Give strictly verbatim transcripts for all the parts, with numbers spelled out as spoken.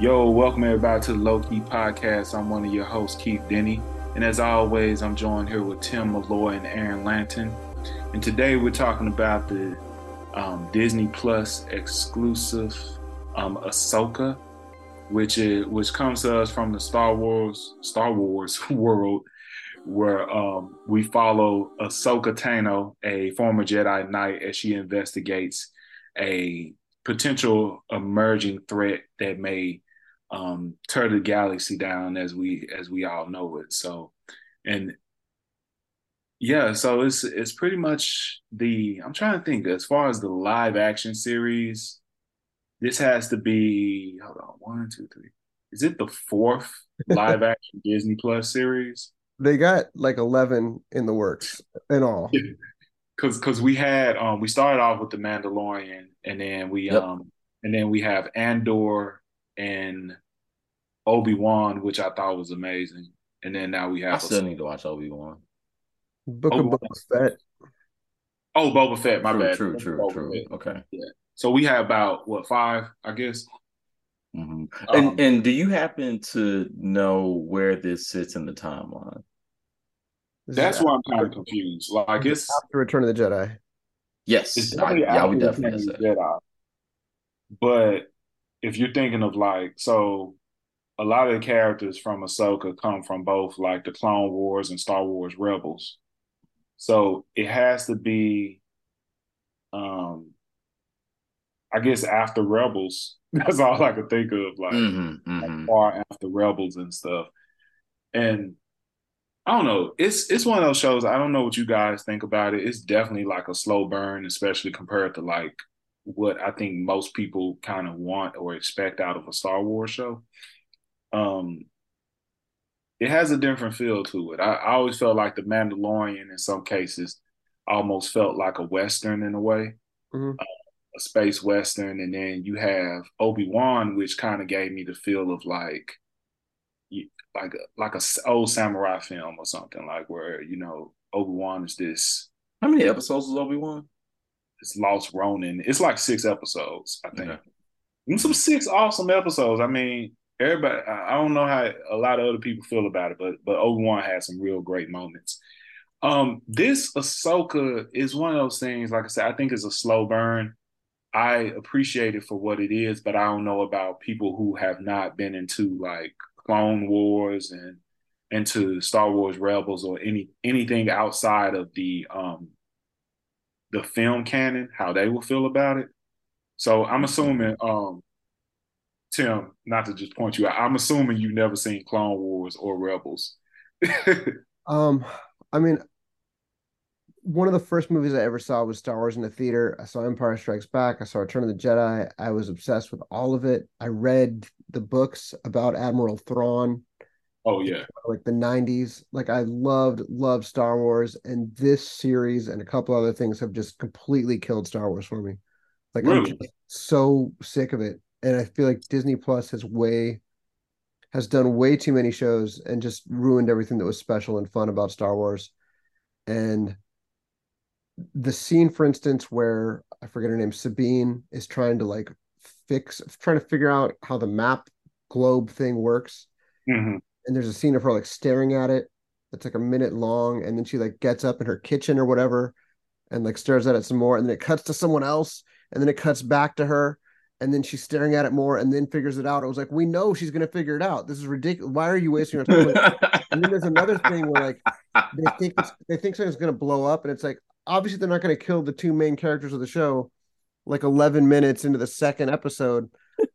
Yo, welcome everybody to the Loki podcast. I'm one of your hosts, Keith Denny. And as always, I'm joined here with Tim Malloy and Aaron Lanton. And today we're talking about the um, Disney Plus exclusive um, Ahsoka, which is which comes to us from the Star Wars Star Wars world, where um, we follow Ahsoka Tano, a former Jedi Knight, as she investigates a potential emerging threat that may um tear the galaxy down as we as we all know it. So and yeah, so it's it's pretty much the I'm trying to think as far as the live action series, this has to be hold on, one, two, three. Is it the fourth live action Disney Plus series? They got like eleven in the works in all. Cause cause we had um we started off with the Mandalorian and then we yep. um and then we have Andor and Obi-Wan, which I thought was amazing. And then now we have... I still a... need to watch Obi-Wan. Book Obi-Wan. of Boba Fett. Oh, Boba Fett, my true, bad. True, true, Boba true. Fett. Okay. Yeah. So we have about, what, five, I guess? Mm-hmm. And, um, and do you happen to know where this sits in the timeline? That's why I'm kind of confused. Like, it's... After Return of the Jedi. Yes. It's I, yeah, I would definitely say. Jedi, but... If you're thinking of like, so a lot of the characters from Ahsoka come from both like the Clone Wars and Star Wars Rebels. So it has to be, um, I guess after Rebels, that's all I could think of, like, mm-hmm, like mm-hmm. far after Rebels and stuff. And I don't know, it's, it's one of those shows, I don't know what you guys think about it. It's definitely like a slow burn, especially compared to like, what I think most people kind of want or expect out of a Star Wars show. Um, it has a different feel to it. I, I always felt like The Mandalorian in some cases almost felt like a Western in a way, mm-hmm. uh, a space Western. And then you have Obi-Wan, which kind of gave me the feel of like, like a, like a old samurai film or something, like where, you know, Obi-Wan is this. How many episodes is Obi-Wan? It's Lost Ronin. It's like six episodes, I think. Yeah. And some six awesome episodes. I mean, everybody, I don't know how a lot of other people feel about it, but but Obi-Wan had some real great moments. Um, this Ahsoka is one of those things, like I said, I think it's a slow burn. I appreciate it for what it is, but I don't know about people who have not been into like Clone Wars and into Star Wars Rebels or any anything outside of the um the film canon, how they will feel about it. So I'm assuming, um, Tim, not to just point you out, I'm assuming you've never seen Clone Wars or Rebels. um, I mean, one of the first movies I ever saw was Star Wars in the theater. I saw Empire Strikes Back. I saw Return of the Jedi. I was obsessed with all of it. I read the books about Admiral Thrawn. Oh, yeah. Like the nineties. Like I loved, loved Star Wars. And this series and a couple other things have just completely killed Star Wars for me. Like really? I'm just so sick of it. And I feel like Disney Plus has way, has done way too many shows and just ruined everything that was special and fun about Star Wars. And the scene, for instance, where I forget her name, Sabine is trying to like fix, trying to figure out how the map globe thing works. Mm-hmm. And there's a scene of her like staring at it that's like a minute long. And then she like gets up in her kitchen or whatever and like stares at it some more. And then it cuts to someone else. And then it cuts back to her. And then she's staring at it more and then figures it out. It was like, we know she's going to figure it out. This is ridiculous. Why are you wasting your time? And then there's another thing where like they think, it's, they think something's going to blow up. And it's like, obviously they're not going to kill the two main characters of the show like eleven minutes into the second episode.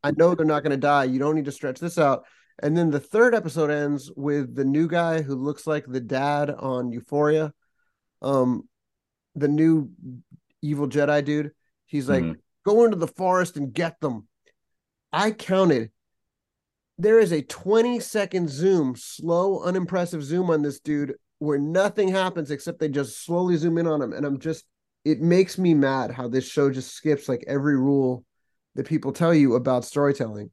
I know they're not going to die. You don't need to stretch this out. And then the third episode ends with the new guy who looks like the dad on Euphoria. Um, the new evil Jedi dude. He's like, mm-hmm. go into the forest and get them. I counted. There is a twenty second zoom, slow, unimpressive zoom on this dude where nothing happens except they just slowly zoom in on him. And I'm just, it makes me mad how this show just skips like every rule that people tell you about storytelling.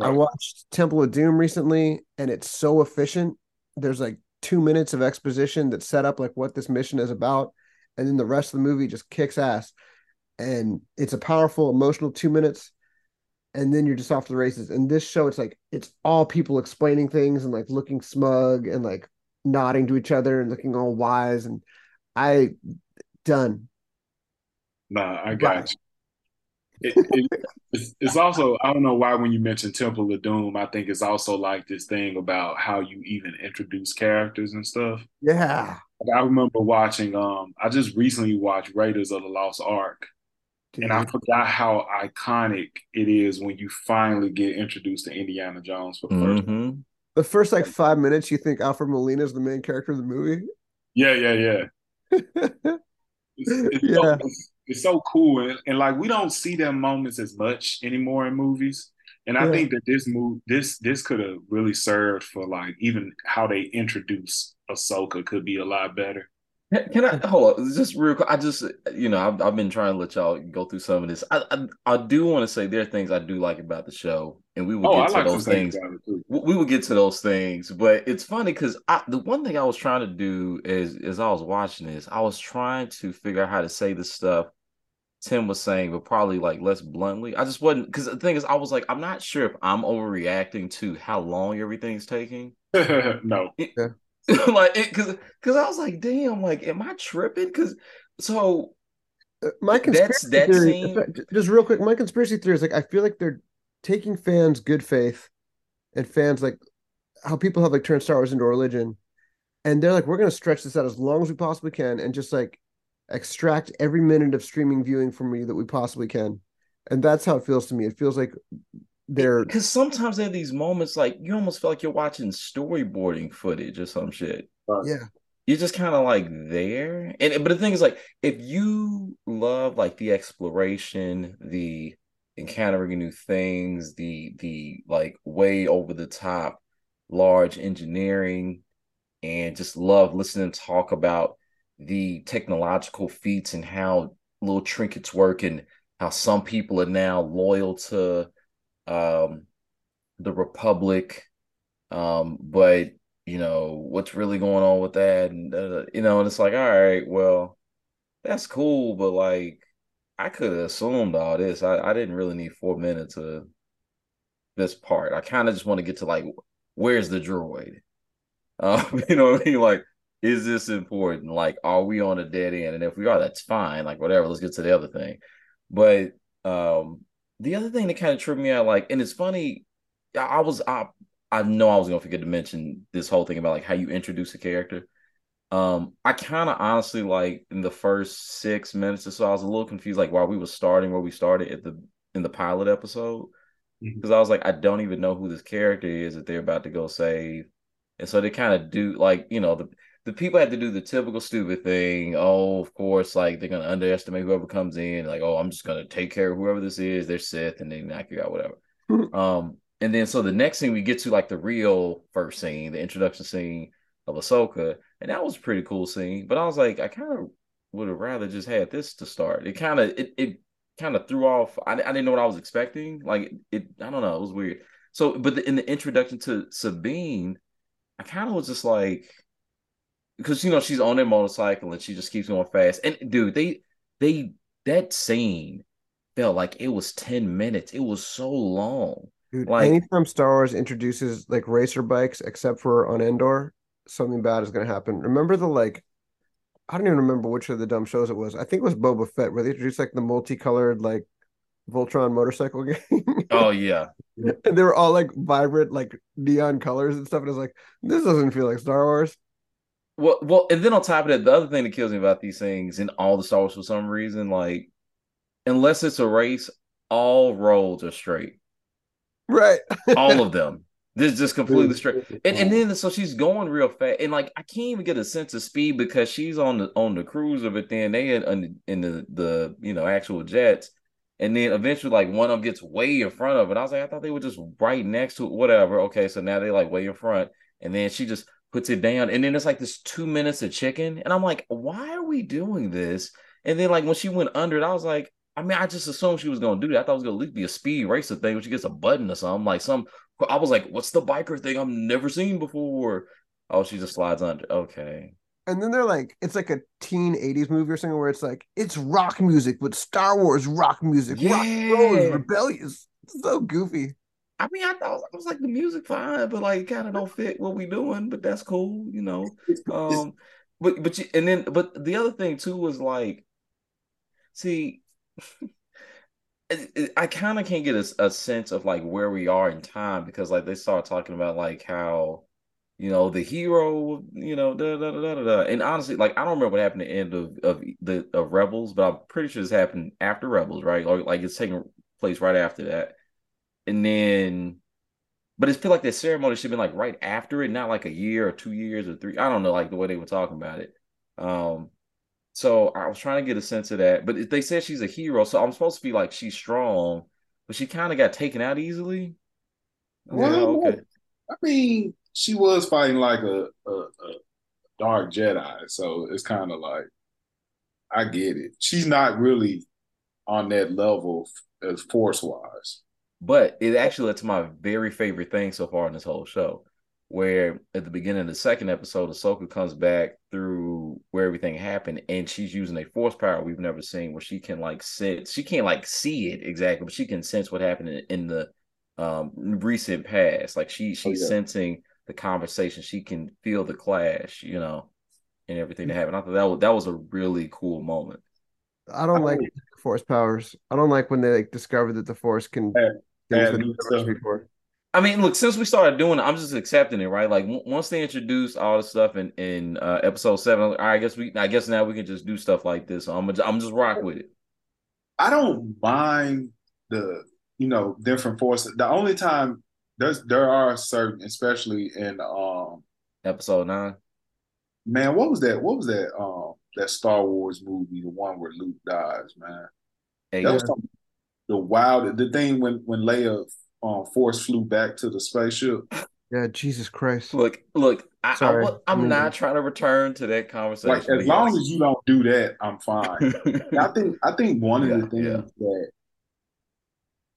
I watched Temple of Doom recently, and it's so efficient. There's like two minutes of exposition that set up like what this mission is about, and then the rest of the movie just kicks ass. And it's a powerful, emotional two minutes. and then you're just off to the races. And this show, it's like, it's all people explaining things and like looking smug and like nodding to each other and looking all wise. And I done. Nah, I got right. you. It, it, it's, it's also, I don't know why when you mentioned Temple of Doom, I think it's also like this thing about how you even introduce characters and stuff. Yeah. I remember watching, um, I just recently watched Raiders of the Lost Ark. Dude. And I forgot how iconic it is when you finally get introduced to Indiana Jones for the first mm-hmm. The first like five minutes, you think Alfred Molina is the main character of the movie? Yeah, yeah, yeah. it's, it's, yeah. So, it's, it's so cool. And, and like, we don't see them moments as much anymore in movies. And I yeah. think that this move, this this could have really served for like, even how they introduce Ahsoka could be a lot better. Can I hold on just real quick? I just, you know, I've, I've been trying to let y'all go through some of this. I I, I do want to say there are things I do like about the show, and we will oh, get I to like those things. things we will get to those things, but it's funny because I the one thing I was trying to do is as I was watching this, I was trying to figure out how to say the stuff Tim was saying, but probably like less bluntly. I just wasn't, because the thing is, I was like, I'm not sure if I'm overreacting to how long everything's taking. no. It, yeah. like it because because I was like, damn, like, am I tripping? Because so my conspiracy that's, that theory, scene... just real quick, my conspiracy theory is like, I feel like they're taking fans' good faith and fans like how people have like turned Star Wars into a religion, and they're like, we're gonna stretch this out as long as we possibly can and just like extract every minute of streaming viewing from you that we possibly can. And that's how it feels to me. It feels like They're because sometimes there are these moments like you almost feel like you're watching storyboarding footage or some shit. Right. Yeah, you're just kind of like there. And but the thing is, like, if you love like the exploration, the encountering new things, the the like way over the top, large engineering, and just love listening to talk about the technological feats and how little trinkets work and how some people are now loyal to Um, the Republic, um, but you know what's really going on with that, and uh, you know, and it's like, all right, well, that's cool, but like, I could have assumed all this. I, I didn't really need four minutes of this part. I kind of just want to get to like, where's the droid? Um, you know what I mean? Like, is this important? Like, are we on a dead end? And if we are, that's fine. Like, whatever. Let's get to the other thing. But um. The other thing that kind of tripped me out, like, and it's funny, I was, I, I know I was going to forget to mention this whole thing about, like, how you introduce a character. Um, I kind of honestly, like, in the first six minutes or so, I was a little confused, like, while we were starting where we started at the in the pilot episode, because mm-hmm. I was like, I don't even know who this character is that they're about to go save. And so they kind of do, like, you know, the, the people had to do the typical stupid thing. Oh, of course, like they're going to underestimate whoever comes in. Like, oh, I'm just going to take care of whoever this is. They're Sith, and they knock you out, whatever. Mm-hmm. Um, and then so the next thing we get to, like the real first scene, the introduction scene of Ahsoka. And that was a pretty cool scene. But I was like, I kind of would have rather just had this to start. It kind of it, it kind of threw off. I, I didn't know what I was expecting. Like, it, I don't know. It was weird. So, but the, in the introduction to Sabine, I kind of was just like, because, you know, she's on that motorcycle and she just keeps going fast. And, dude, they, they, that scene felt like it was ten minutes. It was so long. Dude, like, anytime Star Wars introduces, like, racer bikes, except for on Endor, something bad is going to happen. Remember the, like, I don't even remember which of the dumb shows it was. I think it was Boba Fett, where they introduced, like, the multicolored, like, Voltron motorcycle game. Oh, yeah. And they were all, like, vibrant, like, neon colors and stuff. And I was like, this doesn't feel like Star Wars. Well, well, and then on top of that, the other thing that kills me about these things and all the Star Wars for some reason, like, unless it's a race, all roads are straight. Right. All of them. This is just completely straight. And and then so she's going real fast. And like, I can't even get a sense of speed because she's on the on the cruiser, but then they in, in the, the, you know, actual jets. And then eventually, like, one of them gets way in front of it. I was like, I thought they were just right next to it, whatever. Okay, so now they like way in front. And then she just puts it down, and then it's like this two minutes of chicken, and I'm like, why are we doing this? And then like when she went under it, I was like, I mean, I just assumed she was gonna do that. I thought it was gonna be a speed racer thing where she gets a button or something, like some, I was like, what's the biker thing I've never seen before? Oh, she just slides under. Okay. And then they're like, it's like a teen eighties movie or something where it's like, it's rock music, but Star Wars rock music, yeah. Rock and roll is rebellious. so goofy. I mean, I thought I was like, the music fine, but like, kind of don't fit what we doing. But that's cool, you know. Um, but but you, and then but the other thing too was like, see, it, it, I kind of can't get a, a sense of like where we are in time, because like they start talking about like how, you know, the hero, you know, da da da da da. And honestly, like I don't remember what happened at the end of of the of Rebels, but I'm pretty sure this happened after Rebels, right? Or like it's taking place right after that. And then, but it's feel like that ceremony should have been like right after it, not like a year or two years or three. I don't know, like the way they were talking about it. Um, so I was trying to get a sense of that. But they said she's a hero, so I'm supposed to be like she's strong, but she kind of got taken out easily. Well, yeah, okay. I mean, she was fighting like a, a, a dark Jedi, so it's kind of like I get it. She's not really on that level as force wise. But it actually led to my very favorite thing so far in this whole show, where at the beginning of the second episode, Ahsoka comes back through where everything happened, and she's using a force power we've never seen, where she can like sense. She can't like see it exactly, but she can sense what happened in, in the um, recent past. Like she she's oh, yeah. sensing the conversation. She can feel the clash, you know, and everything that happened. I thought that was, that was a really cool moment. I don't like oh. force powers. I don't like when they like discover that the force can. Hey. Yeah, I mean, look, since we started doing it, I'm just accepting it, right? Like w- once they introduced all the stuff in in uh, episode seven, I'm like, all right, I guess we, I guess now we can just do stuff like this. So I'm, a, I'm just rock with it. I don't mind the, you know, different forces. The only time there's there are certain, especially in um episode nine. Man, what was that? What was that? Um, that Star Wars movie, the one where Luke dies, man. Hey, that yeah. was something. The wild, the thing when when Leia um, force flew back to the spaceship. Yeah, Jesus Christ! Look, look, I, Sorry. I, I'm mm-hmm. not trying to return to that conversation. Like, as long yes. as you don't do that, I'm fine. I think I think one yeah, of the things yeah. that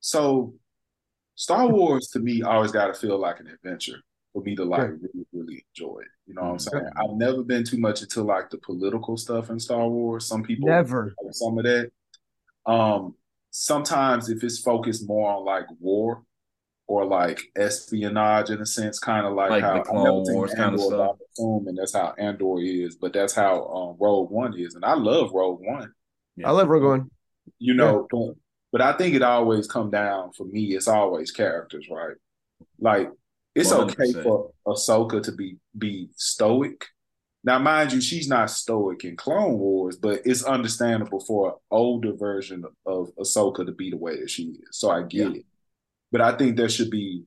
so Star Wars to me always got to feel like an adventure for me to like yeah. really really enjoy it. You know what I'm saying? Yeah. I've never been too much into like the political stuff in Star Wars. Some people never like some of that. Um. Sometimes if it's focused more on like war or like espionage in a sense, kind of like, like how the Clone Wars kind of stuff. And that's how Andor is, but that's how um, Rogue One is. And I love Rogue One. Yeah. I love Rogue One. You know, yeah. but, but I think it always comes down for me. It's always characters, right? Like it's one hundred percent okay for Ahsoka to be be stoic. Now, mind you, she's not stoic in Clone Wars, but it's understandable for an older version of Ahsoka to be the way that she is. So I get yeah. it. But I think there should be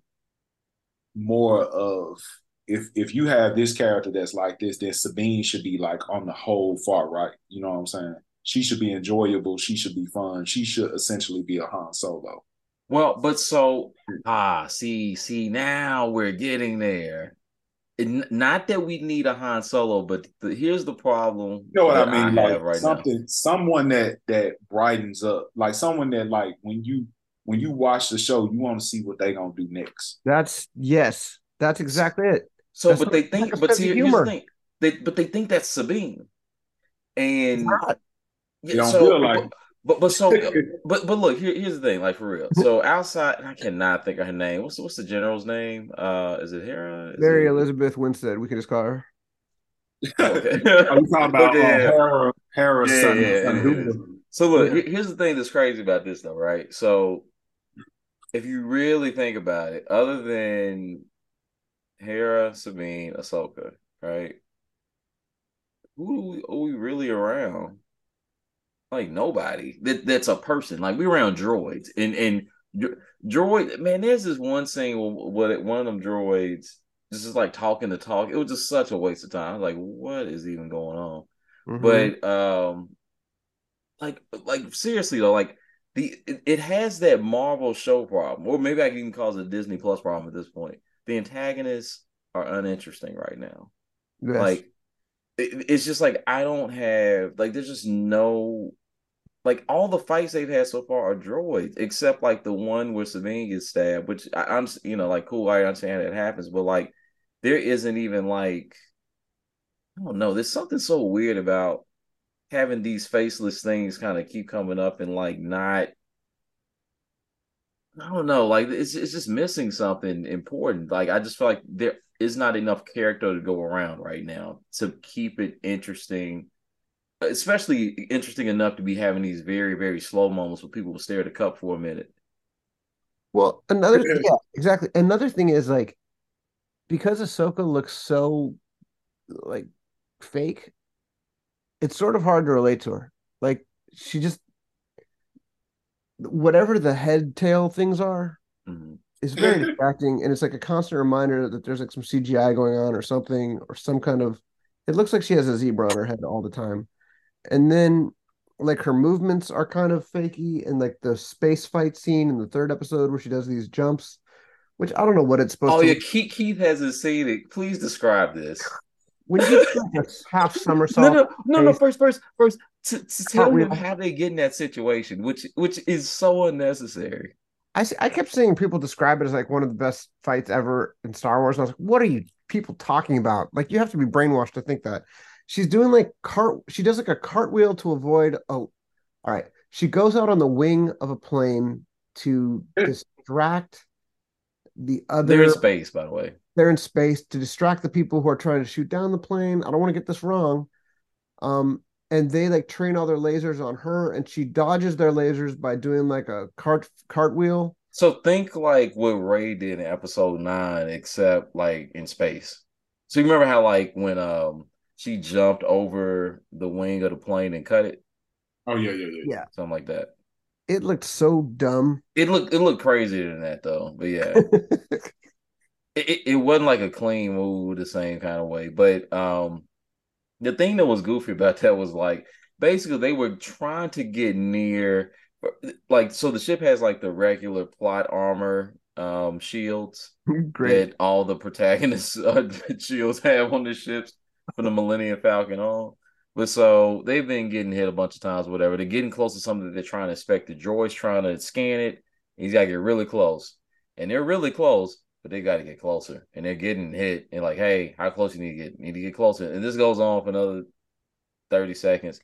more of, if if you have this character that's like this, then Sabine should be like on the whole far right. You know what I'm saying? She should be enjoyable. She should be fun. She should essentially be a Han Solo. Well, but so, ah, see, see, now we're getting there. It, not that we need a Han Solo, but the, here's the problem. You know what I mean? I like right something, now. someone that that brightens up, like someone that like when you when you watch the show, you want to see what they're gonna do next. That's yes, that's exactly it. So, that's but they think, but see, here's the thing, they but they think that's Sabine, and you don't so, feel like. But but so but but look here, here's the thing, like for real. So outside, I cannot think of her name. What's what's the general's name? Uh, is it Hera? Is Mary it... Elizabeth Winstead. We can just call her. Okay. Are we talking about Hera? Hera. Yeah, son, yeah, son, yeah. So look, yeah. here's the thing that's crazy about this though, right? So if you really think about it, other than Hera, Sabine, Ahsoka, right? Who are we really around? Like nobody that that's a person. Like we around droids and and droid man. There's this one scene where one of them droids just is like talking to talk. It was just such a waste of time. I was like, what is even going on? Mm-hmm. But um, like like seriously though, like the it, it has that Marvel show problem, or maybe I can even call it a Disney Plus problem at this point. The antagonists are uninteresting right now. Yes. Like it, it's just like I don't have like there's just no. Like, all the fights they've had so far are droids, except, like, the one where Sabine gets stabbed, which I, I'm, you know, like, cool, I understand it happens, but, like, there isn't even, like, I don't know, there's something so weird about having these faceless things kind of keep coming up and, like, not, I don't know, like it's it's just missing something important. Like I just feel like there is not enough character to go around right now to keep it interesting, especially interesting enough to be having these very, very slow moments where people will stare at a cup for a minute. Well, another thing, yeah, exactly. Another thing is like because Ahsoka looks so like fake, it's sort of hard to relate to her. Like she just whatever the head tail things are mm-hmm. is very distracting, and it's like a constant reminder that there's like some C G I going on or something or some kind of. It looks like she has a zebra on her head all the time, and then like her movements are kind of fakey, and like the space fight scene in the third episode where she does these jumps, which I don't know what it's supposed. Oh, to Oh yeah, Keith, Keith hasn't seen it. Please describe this. When you like a half somersault. No, no, no, no. First, first, first. To, to tell them real. How they get in that situation, which which is so unnecessary. I I kept seeing people describe it as like one of the best fights ever in Star Wars, and I was like, what are you people talking about? Like, you have to be brainwashed to think that. She's doing like cart. She does like a cartwheel to avoid. Oh, all right. She goes out on the wing of a plane to distract the other. They're in space, by the way. They're in space to distract the people who are trying to shoot down the plane. I don't want to get this wrong. Um. And they like train all their lasers on her, and she dodges their lasers by doing like a cart cartwheel. So think like what Rey did in episode nine, except like in space. So you remember how like when um she jumped over the wing of the plane and cut it? Oh yeah, yeah, yeah, yeah. Something like that. It looked so dumb. It looked it looked crazier than that though. But yeah, it it wasn't like a clean move the same kind of way, but um. The thing that was goofy about that was like basically they were trying to get near like so the ship has like the regular plot armor um shields Great. That all the protagonists uh, shields have on the ships for the Millennium Falcon on. But so they've been getting hit a bunch of times, whatever. They're getting close to something that they're trying to inspect. The droid's trying to scan it. He's got to get really close. And they're really close. But they got to get closer, and they're getting hit. And like, hey, how close you need to get? Need to get closer. And this goes on for another thirty seconds.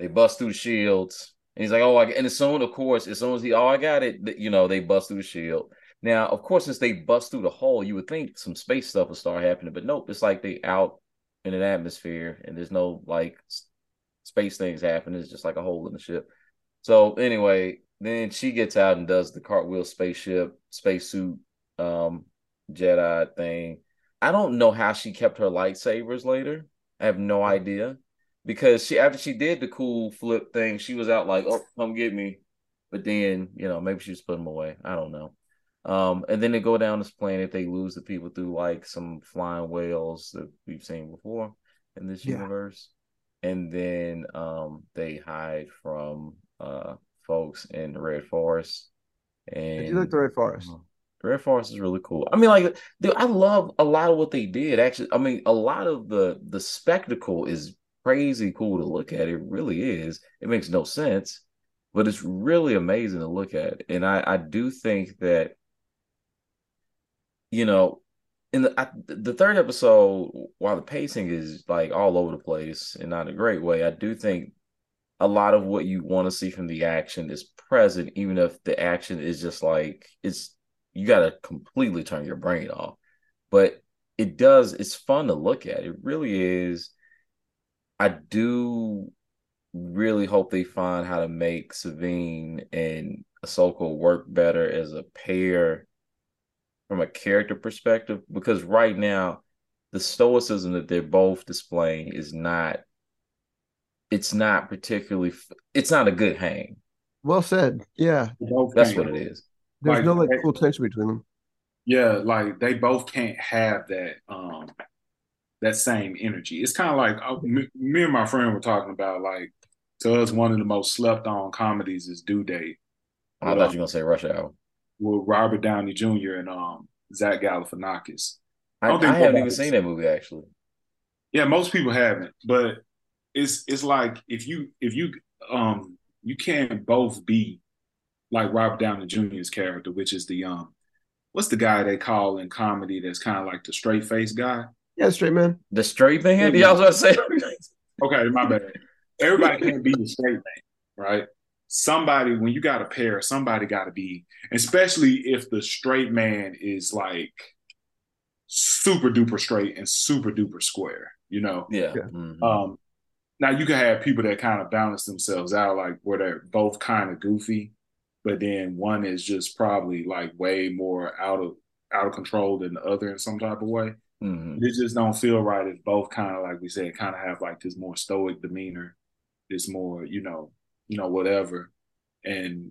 They bust through the shields, and he's like, "Oh, I got," and as soon, of course, as soon as he, "Oh, I got it," you know, they bust through the shield. Now, of course, since they bust through the hole, you would think some space stuff would start happening, but nope, it's like they out in an atmosphere, and there's no like space things happening. It's just like a hole in the ship. So anyway, then she gets out and does the cartwheel spaceship spacesuit. Um, Jedi thing. I don't know how she kept her lightsabers later. I have no idea, because she after she did the cool flip thing, she was out like, "Oh, come get me!" But then you know maybe she just put them away. I don't know. Um, and then they go down this planet. They lose the people through like some flying whales that we've seen before in this yeah. universe, and then um, they hide from uh, folks in the Red Forest. And did you like the Red Forest? Uh, Red Forest is really cool. I mean, like, dude, I love a lot of what they did. Actually, I mean, a lot of the the spectacle is crazy cool to look at. It really is. It makes no sense, but it's really amazing to look at. And I, I do think that, you know, in the I, the third episode, while the pacing is like all over the place and not a great way, I do think a lot of what you want to see from the action is present, even if the action is just like it's. You got to completely turn your brain off. But it does, it's fun to look at. It really is. I do really hope they find how to make Sabine and Ahsoka work better as a pair from a character perspective, because right now, the stoicism that they're both displaying is not, it's not particularly, it's not a good hang. Well said. Yeah. That's what it is. There's like, no like cool tension between them. Yeah, like they both can't have that um that same energy. It's kind of like uh, me, me and my friend were talking about like to us one of the most slept on comedies is Due Date. I thought um, you were gonna say Rush Hour with Robert Downey Junior and um Zach Galifianakis. I, I, don't think I haven't even seen that movie actually. Yeah, most people haven't, but it's it's like if you if you um you can't both be. Like Robert Downey Junior's character, which is the um, what's the guy they call in comedy that's kind of like the straight face guy? Yeah, straight man. The straight man. Y'all was gonna say. Okay, my bad. Everybody can't be the straight man, right? somebody, when you got a pair, somebody got to be, especially if the straight man is like super duper straight and super duper square, you know? Yeah. Mm-hmm. Um, now you can have people that kind of balance themselves out, like where they're both kind of goofy, but then one is just probably like way more out of out of control than the other in some type of way. Mm-hmm. It just don't feel right if both kind of, like we said, kind of have like this more stoic demeanor, this more, you know, you know, whatever. And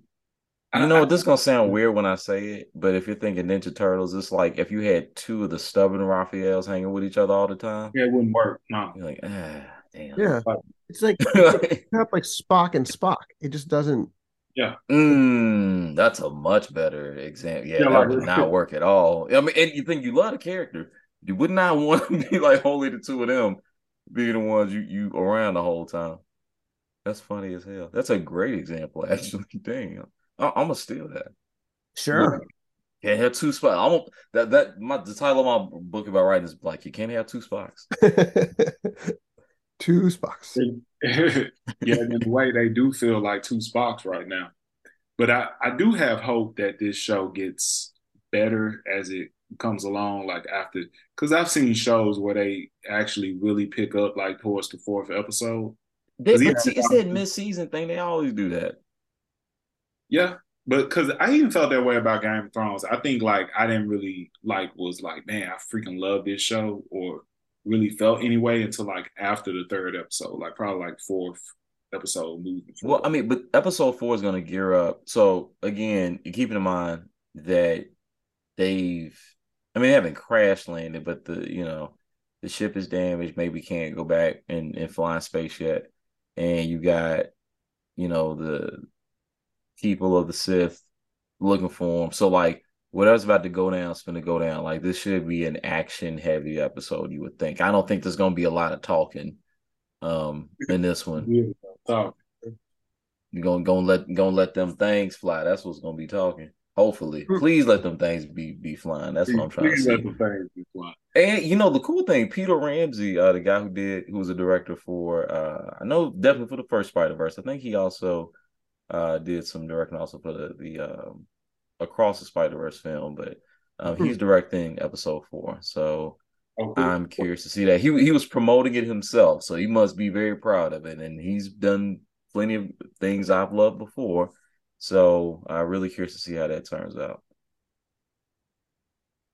I know I, this is going to sound weird when I say it, but if you're thinking Ninja Turtles, it's like if you had two of the stubborn Raphaels hanging with each other all the time. Yeah, it wouldn't work. No. You're like, ah, damn. Yeah. It's like, it's not like Spock and Spock. It just doesn't. Yeah, mm, that's a much better example. Yeah, yeah, that like, would not work at all. I mean, and you think you love the character, you would not want to be like only the two of them being the ones you you around the whole time. That's funny as hell. That's a great example, actually. Dang, I, I'm gonna steal that. Sure, you can't have two spots. I'm a, that that my the title of my book about writing is like you can't have two spots. Two Spocks. Yeah, in a way, they do feel like two Spocks right now. But I, I do have hope that this show gets better as it comes along, like after, because I've seen shows where they actually really pick up like towards the fourth episode. They, it's that mid-season thing. They always do that. Yeah, but because I even felt that way about Game of Thrones. I think like I didn't really like was like, man, I freaking love this show, or really felt anyway until like after the third episode, like probably like fourth episode moving forward. Well, I mean, but episode four is going to gear up. So again, keeping in mind that they've, I mean, they haven't crash landed, but the, you know, the ship is damaged. Maybe can't go back and, and fly in space yet. And you got, you know, the people of the Sith looking for them. So like, whatever's about to go down is going to go down. Like, this should be an action-heavy episode, you would think. I don't think there's going to be a lot of talking um, in this one. Yeah, you're going to let gonna let them things fly. That's what's going to be talking, hopefully. Please let them things be, be flying. That's please, what I'm trying to say. Please let them things be flying. And, you know, the cool thing, Peter Ramsey, uh, the guy who did, who was a director for, uh, I know definitely for the first Spider-Verse. I think he also uh, did some directing also for the... the um, Across the Spider-Verse film, but um, he's directing episode four, so okay. I'm curious to see that. He he was promoting it himself, so he must be very proud of it, and he's done plenty of things I've loved before, so I'm really curious to see how that turns out.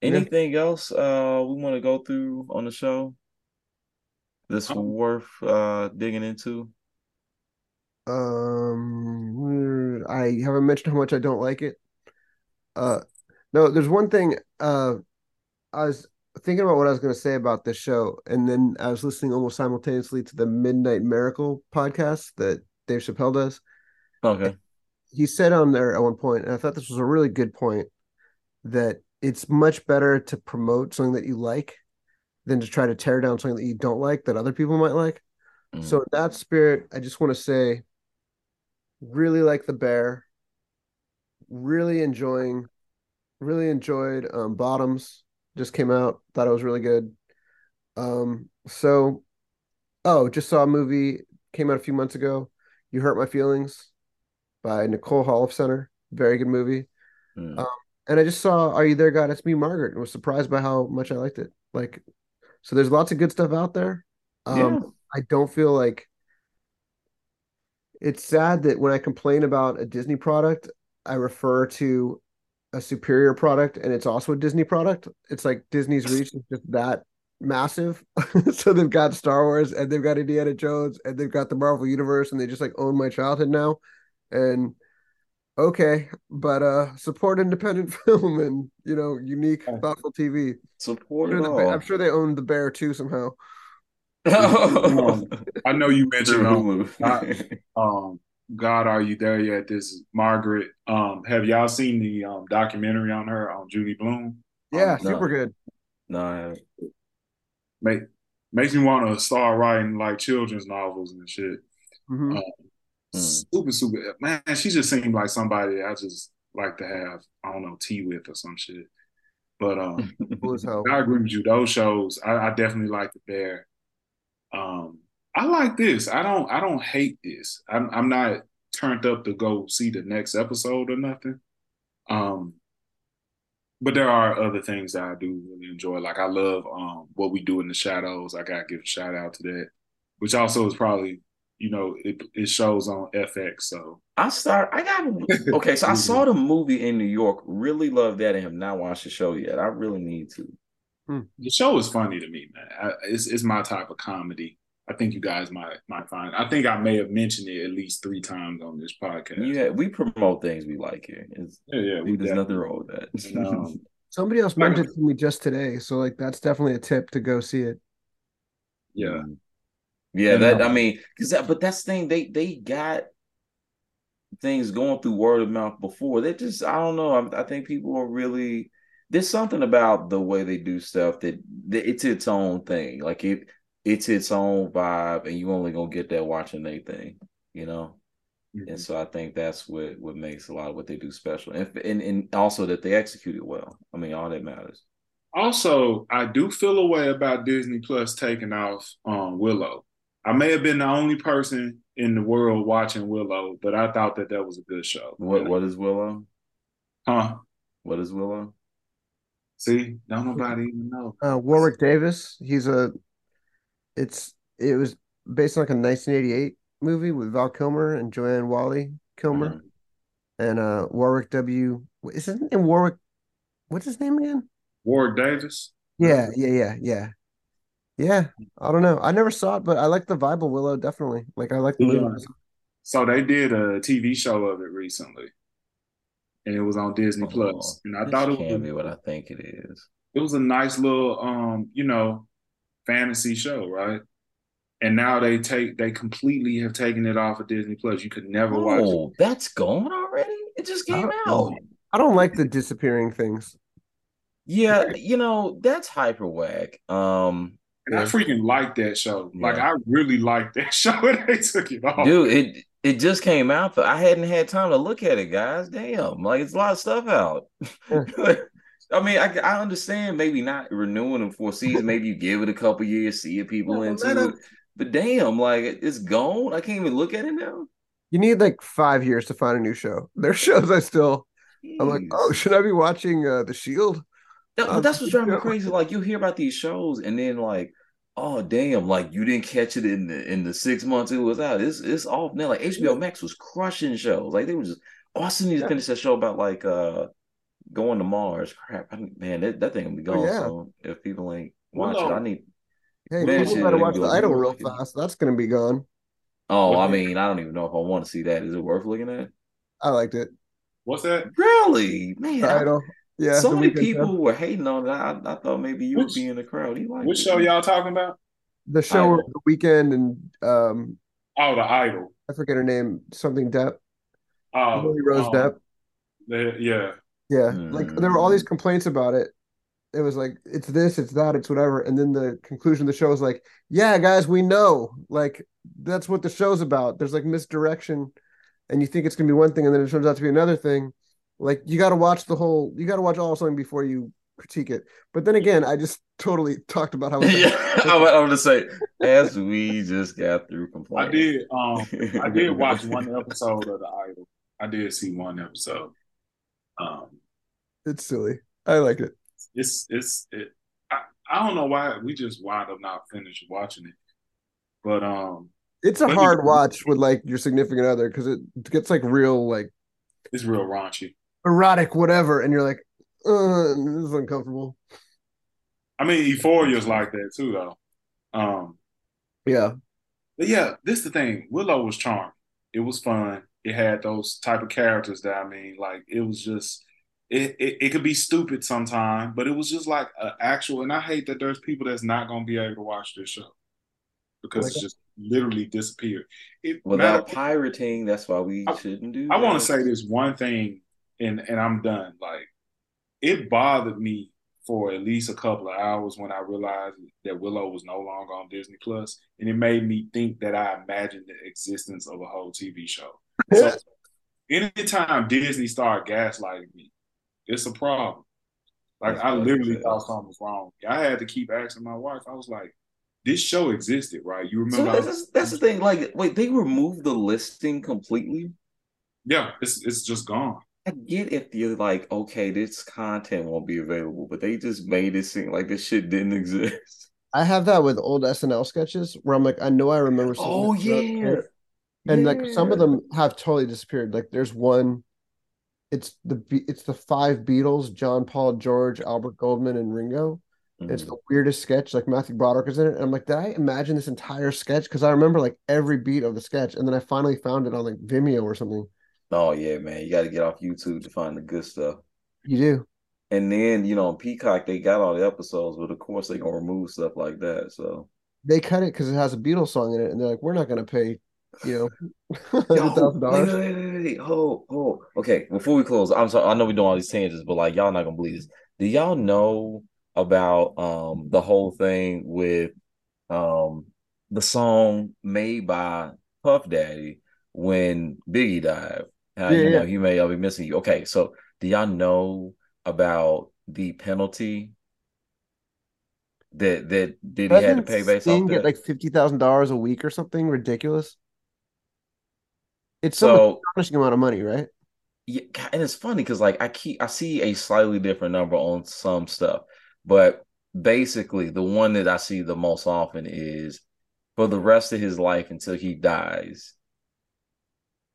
Anything yeah. else uh, we want to go through on the show that's oh. worth uh, digging into? Um, I haven't mentioned how much I don't like it. Uh, no, there's one thing, uh, I was thinking about what I was going to say about this show. And then I was listening almost simultaneously to the Midnight Miracle podcast that Dave Chappelle does. Okay. He said on there at one point, and I thought this was a really good point, that it's much better to promote something that you like than to try to tear down something that you don't like that other people might like. Mm. So in that spirit, I just want to say, really like The Bear. Really enjoying, really enjoyed um, Bottoms. Just came out. Thought it was really good. Um, so, oh, just saw a movie. Came out a few months ago. You Hurt My Feelings by Nicole Holofcener. Very good movie. Mm. Um, and I just saw Are You There, God? It's Me, Margaret. And was surprised by how much I liked it. Like, so there's lots of good stuff out there. Um, yeah. I don't feel like... It's sad that when I complain about a Disney product... I refer to a superior product, and it's also a Disney product. It's like Disney's reach is just that massive. So they've got Star Wars, and they've got Indiana Jones, and they've got the Marvel Universe, and they just like own my childhood now. And okay, but uh, support independent film and, you know, unique, thoughtful T V. Support it all. I'm sure they own The Bear too somehow. um, I know you mentioned Hulu. I, um, God, Are You There Yet? This is Margaret. Um, have y'all seen the um, documentary on her, on Judy Blume? Yeah, um, super no. good. No, I haven't. Make, makes me want to start writing like children's novels and shit. Mm-hmm. um, mm. Super, super. Man, she just seemed like somebody I just like to have, I don't know, tea with or some shit. But um, I agree with you. Those shows, I, I definitely like The Bear. Um, I like this. I don't I don't hate this. I'm I'm not turned up to go see the next episode or nothing. Um, but there are other things that I do really enjoy. Like, I love um, What We Do in the Shadows. I got to give a shout out to that, which also is probably, you know, it it shows on F X. So I start. I got okay. So I saw the movie in New York. Really love that, and have not watched the show yet. I really need to. Hmm. The show is funny to me, man. I, it's it's my type of comedy. I think you guys might might find. I think I may have mentioned it at least three times on this podcast. Yeah, we promote things we like here. It's, yeah, yeah we there's nothing wrong with that. No. Somebody else mentioned it to me just today, so like that's definitely a tip to go see it. Yeah. Yeah, that I mean, because that, but that's the thing, they they got things going through word of mouth before. They just, I don't know. I, I think people are really, there's something about the way they do stuff that, that it's its own thing. Like it, it's its own vibe, and you only gonna get that watching anything, you know. Mm-hmm. And so I think that's what what makes a lot of what they do special, and and and also that they execute it well. I mean, all that matters. Also, I do feel a way about Disney Plus taking off um, Willow. I may have been the only person in the world watching Willow, but I thought that that was a good show. What What is Willow? Huh? What is Willow? See, don't nobody even know. Uh, Warwick Davis. He's a. It's it was based on like a nineteen eighty-eight movie with Val Kilmer and Joanne Wally Kilmer, mm-hmm. and uh, Warwick W. Is his name Warwick? What's his name again? Warwick Davis. Yeah, yeah, yeah, yeah. Yeah, I don't know. I never saw it, but I like the vibe of Willow, definitely. Like, I like the yeah. movie. So they did a T V show of it recently, and it was on Disney+. Oh, Plus. And I thought it was be what I think it is. It was a nice little, um, you know, fantasy show, right? And now they take they completely have taken it off of Disney+. Plus. You could never oh, watch it. Oh, that's gone already? It just came I out. Know. I don't like the disappearing things. Yeah, you know, that's hyper whack. Um... And I freaking like that show. Like, yeah. I really like that show. They took it off. Dude, it, it just came out. But I hadn't had time to look at it, guys. Damn. Like, it's a lot of stuff out. I mean, I, I understand maybe not renewing them for seasons. Maybe you give it a couple years, see if people no, into it. But damn, like, it's gone. I can't even look at it now. You need, like, five years to find a new show. There's shows I still... Jeez. I'm like, oh, should I be watching uh, The Shield? That, that's what's driving me crazy. Like, you hear about these shows, and then like, oh damn, like you didn't catch it in the in the six months it was out. It's it's off now. Like H B O Max was crushing shows. Like they were just. Oh, I still need to yeah. finish that show about like uh going to Mars. Crap, I, man, that, that thing will be gone. Oh, yeah. So if people ain't watch well, it, I need. Hey, people better watch The Idol real fast. That's gonna be gone. Oh, what I mean, mean, I don't even know if I want to see that. Is it worth looking at? I liked it. What's that? Really, man. The Idol. Yeah, so many people show. were hating on that. I, I thought maybe you which, would be in the crowd. You like which it. show y'all talking about? The show of The Weeknd and um, oh, The Idol. I forget her name. Something Depp. Oh, Lily Rose oh, Depp. They, yeah, yeah. Mm. Like there were all these complaints about it. It was like it's this, it's that, it's whatever. And then the conclusion of the show is like, yeah, guys, we know. Like that's what the show's about. There's like misdirection, and you think it's gonna be one thing, and then it turns out to be another thing. Like you got to watch the whole, you got to watch all something before you critique it. But then again, I just totally talked about how. yeah, I was going to say, as we just got through complaining. I did. Um, I did watch one episode of The Idol. I did see one episode. Um, it's silly. I like it. It's it's it. I, I don't know why we just wound up not finished watching it, but um, it's a hard watch with like your significant other because it gets like real like it's real raunchy. Erotic, whatever, and you're like, uh, this is uncomfortable. I mean, Euphoria's like that too, though. Um, yeah, but yeah, this is the thing. Willow was charming. It was fun. It had those type of characters that I mean, like it was just, it it, it could be stupid sometimes, but it was just like an actual. And I hate that there's people that's not going to be able to watch this show because like it's just literally disappeared. It, Without pirating, that's why we I, shouldn't do. I want to say this one thing. And and I'm done. Like, it bothered me for at least a couple of hours when I realized that Willow was no longer on Disney Plus, and it made me think that I imagined the existence of a whole T V show. So anytime Disney started gaslighting me, it's a problem. Like, That's I literally thought something was wrong. I had to keep asking my wife. I was like, this show existed, right? You remember? So that's, that's the thing. Like, wait, they removed the listing completely? Yeah, it's it's just gone. I get if you're like, okay, this content won't be available, but they just made it seem like this shit didn't exist. I have that with old S N L sketches where I'm like, I know I remember something. Oh, yeah. And yeah. like some of them have totally disappeared. Like there's one, it's the it's the five Beatles, John, Paul, George, Albert Goldman, and Ringo. Mm-hmm. It's the weirdest sketch. Like Matthew Broderick is in it. And I'm like, did I imagine this entire sketch? Because I remember like every beat of the sketch. And then I finally found it on like Vimeo or something. Oh, yeah, man. You got to get off YouTube to find the good stuff. You do. And then, you know, on Peacock, they got all the episodes, but of course they're going to remove stuff like that. So they cut it because it has a Beatles song in it. And they're like, we're not going to pay, you know, one hundred thousand dollars. Wait, wait, wait, wait. Oh, oh. Okay, before we close, I'm sorry. I know we're doing all these tangents, but like, y'all not going to believe this. Do y'all know about um the whole thing with um the song made by Puff Daddy when Biggie died? How, yeah, you know, he may all be missing you. Okay, so do y'all know about the penalty that that did he had to pay based Sting off that? Like fifty thousand dollars a week or something ridiculous. It's so an astonishing amount of money, right? Yeah, and it's funny because like I keep I see a slightly different number on some stuff, but basically the one that I see the most often is for the rest of his life until he dies.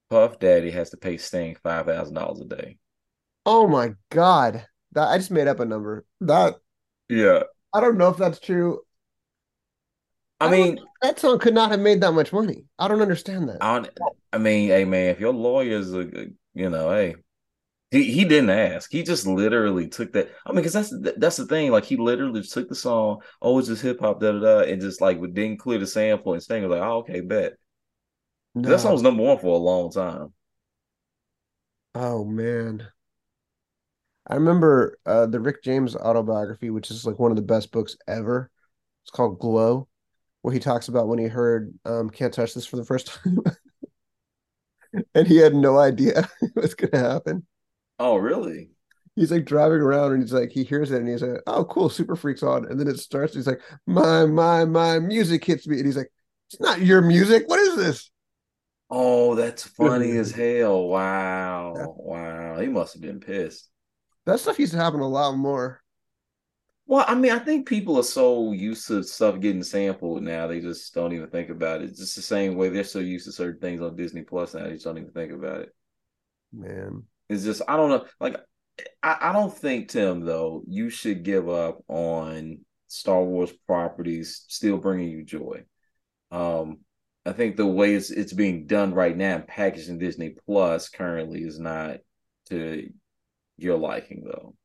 Puff Daddy has to pay Sting five thousand dollars a day. Oh my God! That I just made up a number. That yeah, I don't know if that's true. I, I mean, that song could not have made that much money. I don't understand that. I, I mean, hey man, if your lawyer's a, you know, hey, he he didn't ask. He just literally took that. I mean, because that's that's the thing. Like he literally took the song. Oh, it's just hip hop, da da da, and just like didn't clear the sample. And Sting was like, oh, okay, bet. No. That song was number one for a long time. Oh man, I remember uh, the Rick James autobiography, which is like one of the best books ever. It's called Glow, where he talks about when he heard um, "Can't Touch This" for the first time, and he had no idea it was going to happen. Oh, really? He's like driving around, and he's like, he hears it, and he's like, "Oh, cool, Super Freak's on," and then it starts. And he's like, "My, my, my music hits me," and he's like, "It's not your music. What is this?" Oh, that's funny as hell. Wow. Yeah. Wow. He must have been pissed. That stuff used to happen a lot more. Well, I mean, I think people are so used to stuff getting sampled now. They just don't even think about it. It's just the same way they're so used to certain things on Disney Plus now. They just don't even think about it. Man. It's just, I don't know. Like, I, I don't think, Tim, though, you should give up on Star Wars properties still bringing you joy. Um, I think the way it's it's being done right now and packaged in Disney Plus currently is not to your liking, though.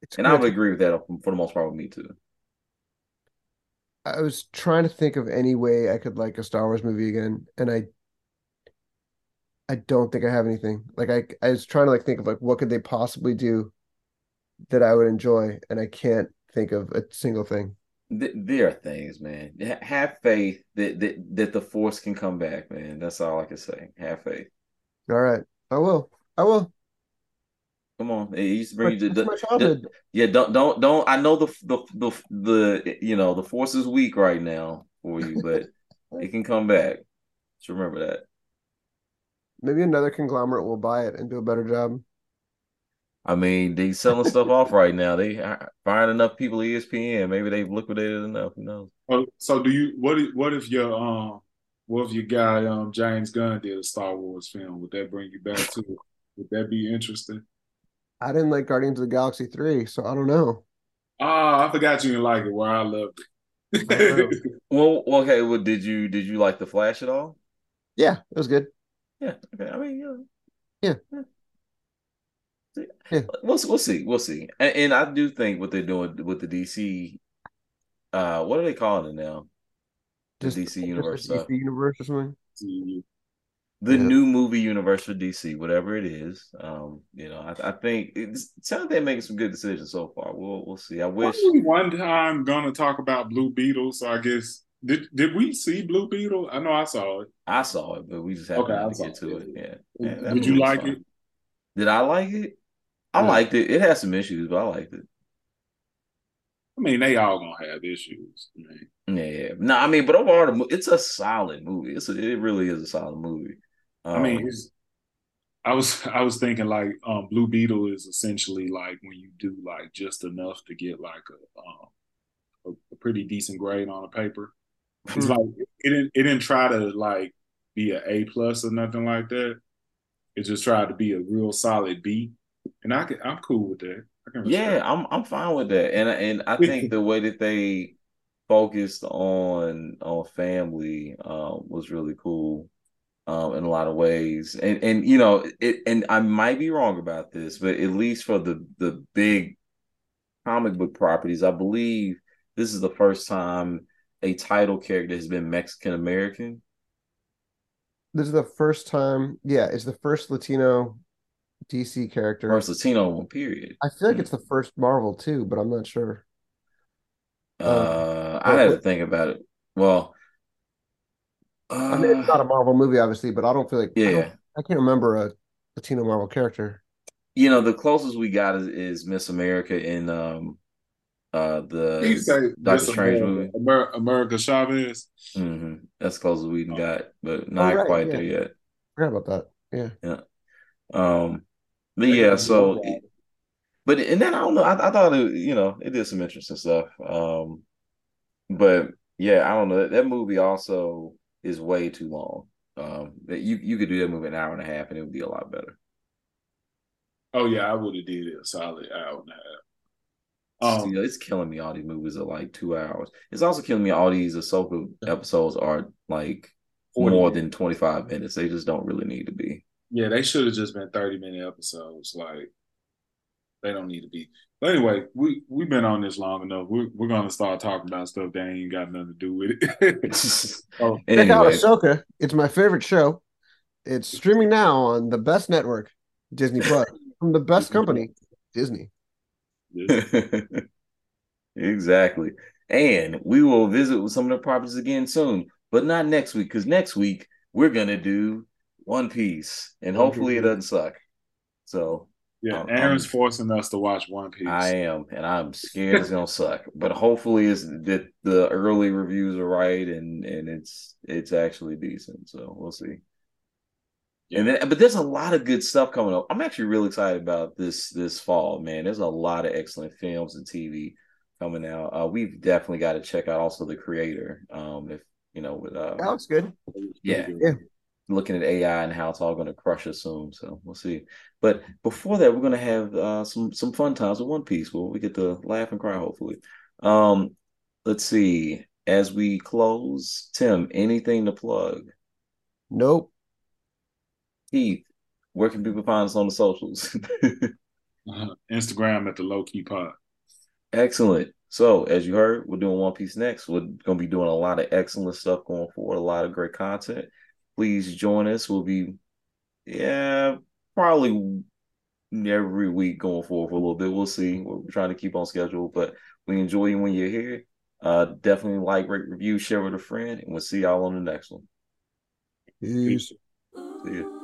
It's and I would agree with that for the most part with me, too. I was trying to think of any way I could like a Star Wars movie again, and I I don't think I have anything. Like, I, I was trying to like think of like what could they possibly do that I would enjoy, and I can't think of a single thing. There are things, man. Have faith that, that that the force can come back, man. That's all I can say. Have faith. All right, I will. I will. Come on, it used to bring you to the, the, yeah. Don't don't don't. I know the the the the you know the force is weak right now for you, but it can come back. Just remember that. Maybe another conglomerate will buy it and do a better job. I mean, they selling stuff off right now. They firing enough people at E S P N. Maybe they've liquidated enough. Who knows? Well, so do you? What? If, what if your um? What if your guy um James Gunn did a Star Wars film? Would that bring you back to it? Would that be interesting? I didn't like Guardians of the Galaxy three, so I don't know. Ah, uh, I forgot you didn't like it. Well, I loved it. well, okay. Well, did you did you like The Flash at all? Yeah, it was good. Yeah. Okay. I mean, yeah. Yeah. yeah. Yeah. We'll, we'll see. We'll see. And, and I do think what they're doing with the D C, uh, what are they calling it now? The just, D C universe. D C universe or something? The yeah. new movie universe for D C, whatever it is. Um, you know, I, I think it's, it sounds like they're making some good decisions so far. We'll we'll see. I wish one time gonna talk about Blue Beetle, so I guess did did we see Blue Beetle? I know I saw it. I saw it, but we just haven't okay, to get to it. it. Yeah. yeah Did you like it? Did I like it? I yeah. liked it. It had some issues, but I liked it. I mean, they all gonna have issues. Man. Yeah, no, I mean, but overall, it's a solid movie. It's a, it really is a solid movie. Um, I mean, it's, I was I was thinking like um, Blue Beetle is essentially like when you do like just enough to get like a um, a, a pretty decent grade on a paper. It's like it didn't it didn't try to like be an A plus or nothing like that. It just tried to be a real solid B, and I can, I'm cool with that. I can yeah, I'm I'm fine with that, and and I think the way that they focused on on family uh, was really cool. Um, in a lot of ways, and and you know, it, and I might be wrong about this, but at least for the the big comic book properties, I believe this is the first time a title character has been Mexican American. This is the first time, yeah. It's the first Latino D C character, first Latino one. Period. I feel like it's the first Marvel too, but I'm not sure. Uh, um, I had to think about it. Well. Uh, I mean, it's not a Marvel movie, obviously, but I don't feel like yeah. I, I can't remember a Latino Marvel character. You know, the closest we got is, is Miss America in um uh the Doctor Strange movie, Amer- America Chavez. Mm-hmm. That's closest we oh. got, but not oh, right, quite yeah. there yet. I forgot about that. Yeah, yeah. Um, but yeah, so, it, but and then I don't know. I, I thought it, you know, it did some interesting stuff. Um, but yeah, I don't know. That, that movie also. Is way too long. Um, that you you could do that movie an hour and a half, and it would be a lot better. Oh yeah, I would have did it a solid hour and a half. Um, See, it's killing me. All these movies are like two hours. It's also killing me. All these Ahsoka episodes are like more than twenty five minutes. They just don't really need to be. Yeah, they should have just been thirty minute episodes. Like they don't need to be. But anyway, we we've been on this long enough. We're we're gonna start talking about stuff that ain't got nothing to do with it. oh, anyway. Check out Ahsoka. It's my favorite show. It's streaming now on the best network, Disney Plus, from the best company, Disney. Exactly. And we will visit with some of the properties again soon, but not next week, because next week we're gonna do One Piece, and hopefully it doesn't suck. So. Yeah, um, Aaron's I'm, forcing us to watch One Piece. I am, and I'm scared it's gonna suck. But hopefully, it's that the early reviews are right, and and it's it's actually decent. So we'll see. Yeah. And then, but there's a lot of good stuff coming up. I'm actually really excited about this this fall, man. There's a lot of excellent films and T V coming out. Uh, we've definitely got to check out also The Creator. Um, if you know, with uh, that looks good. Yeah. yeah. Looking at A I and how it's all going to crush us soon. So we'll see. But before that, we're going to have uh, some some fun times with One Piece where we get to laugh and cry, hopefully. Um, let's see. As we close, Tim, anything to plug? Nope. Keith, where can people find us on the socials? uh, Instagram at the Low Key Pod. Excellent. So, as you heard, we're doing One Piece next. We're going to be doing a lot of excellent stuff going forward, a lot of great content. Please join us. We'll be, yeah, probably every week going forward for a little bit. We'll see. We're trying to keep on schedule, but we enjoy you when you're here. Uh, definitely like, rate, review, share with a friend, and we'll see y'all on the next one. Peace. Peace. See ya.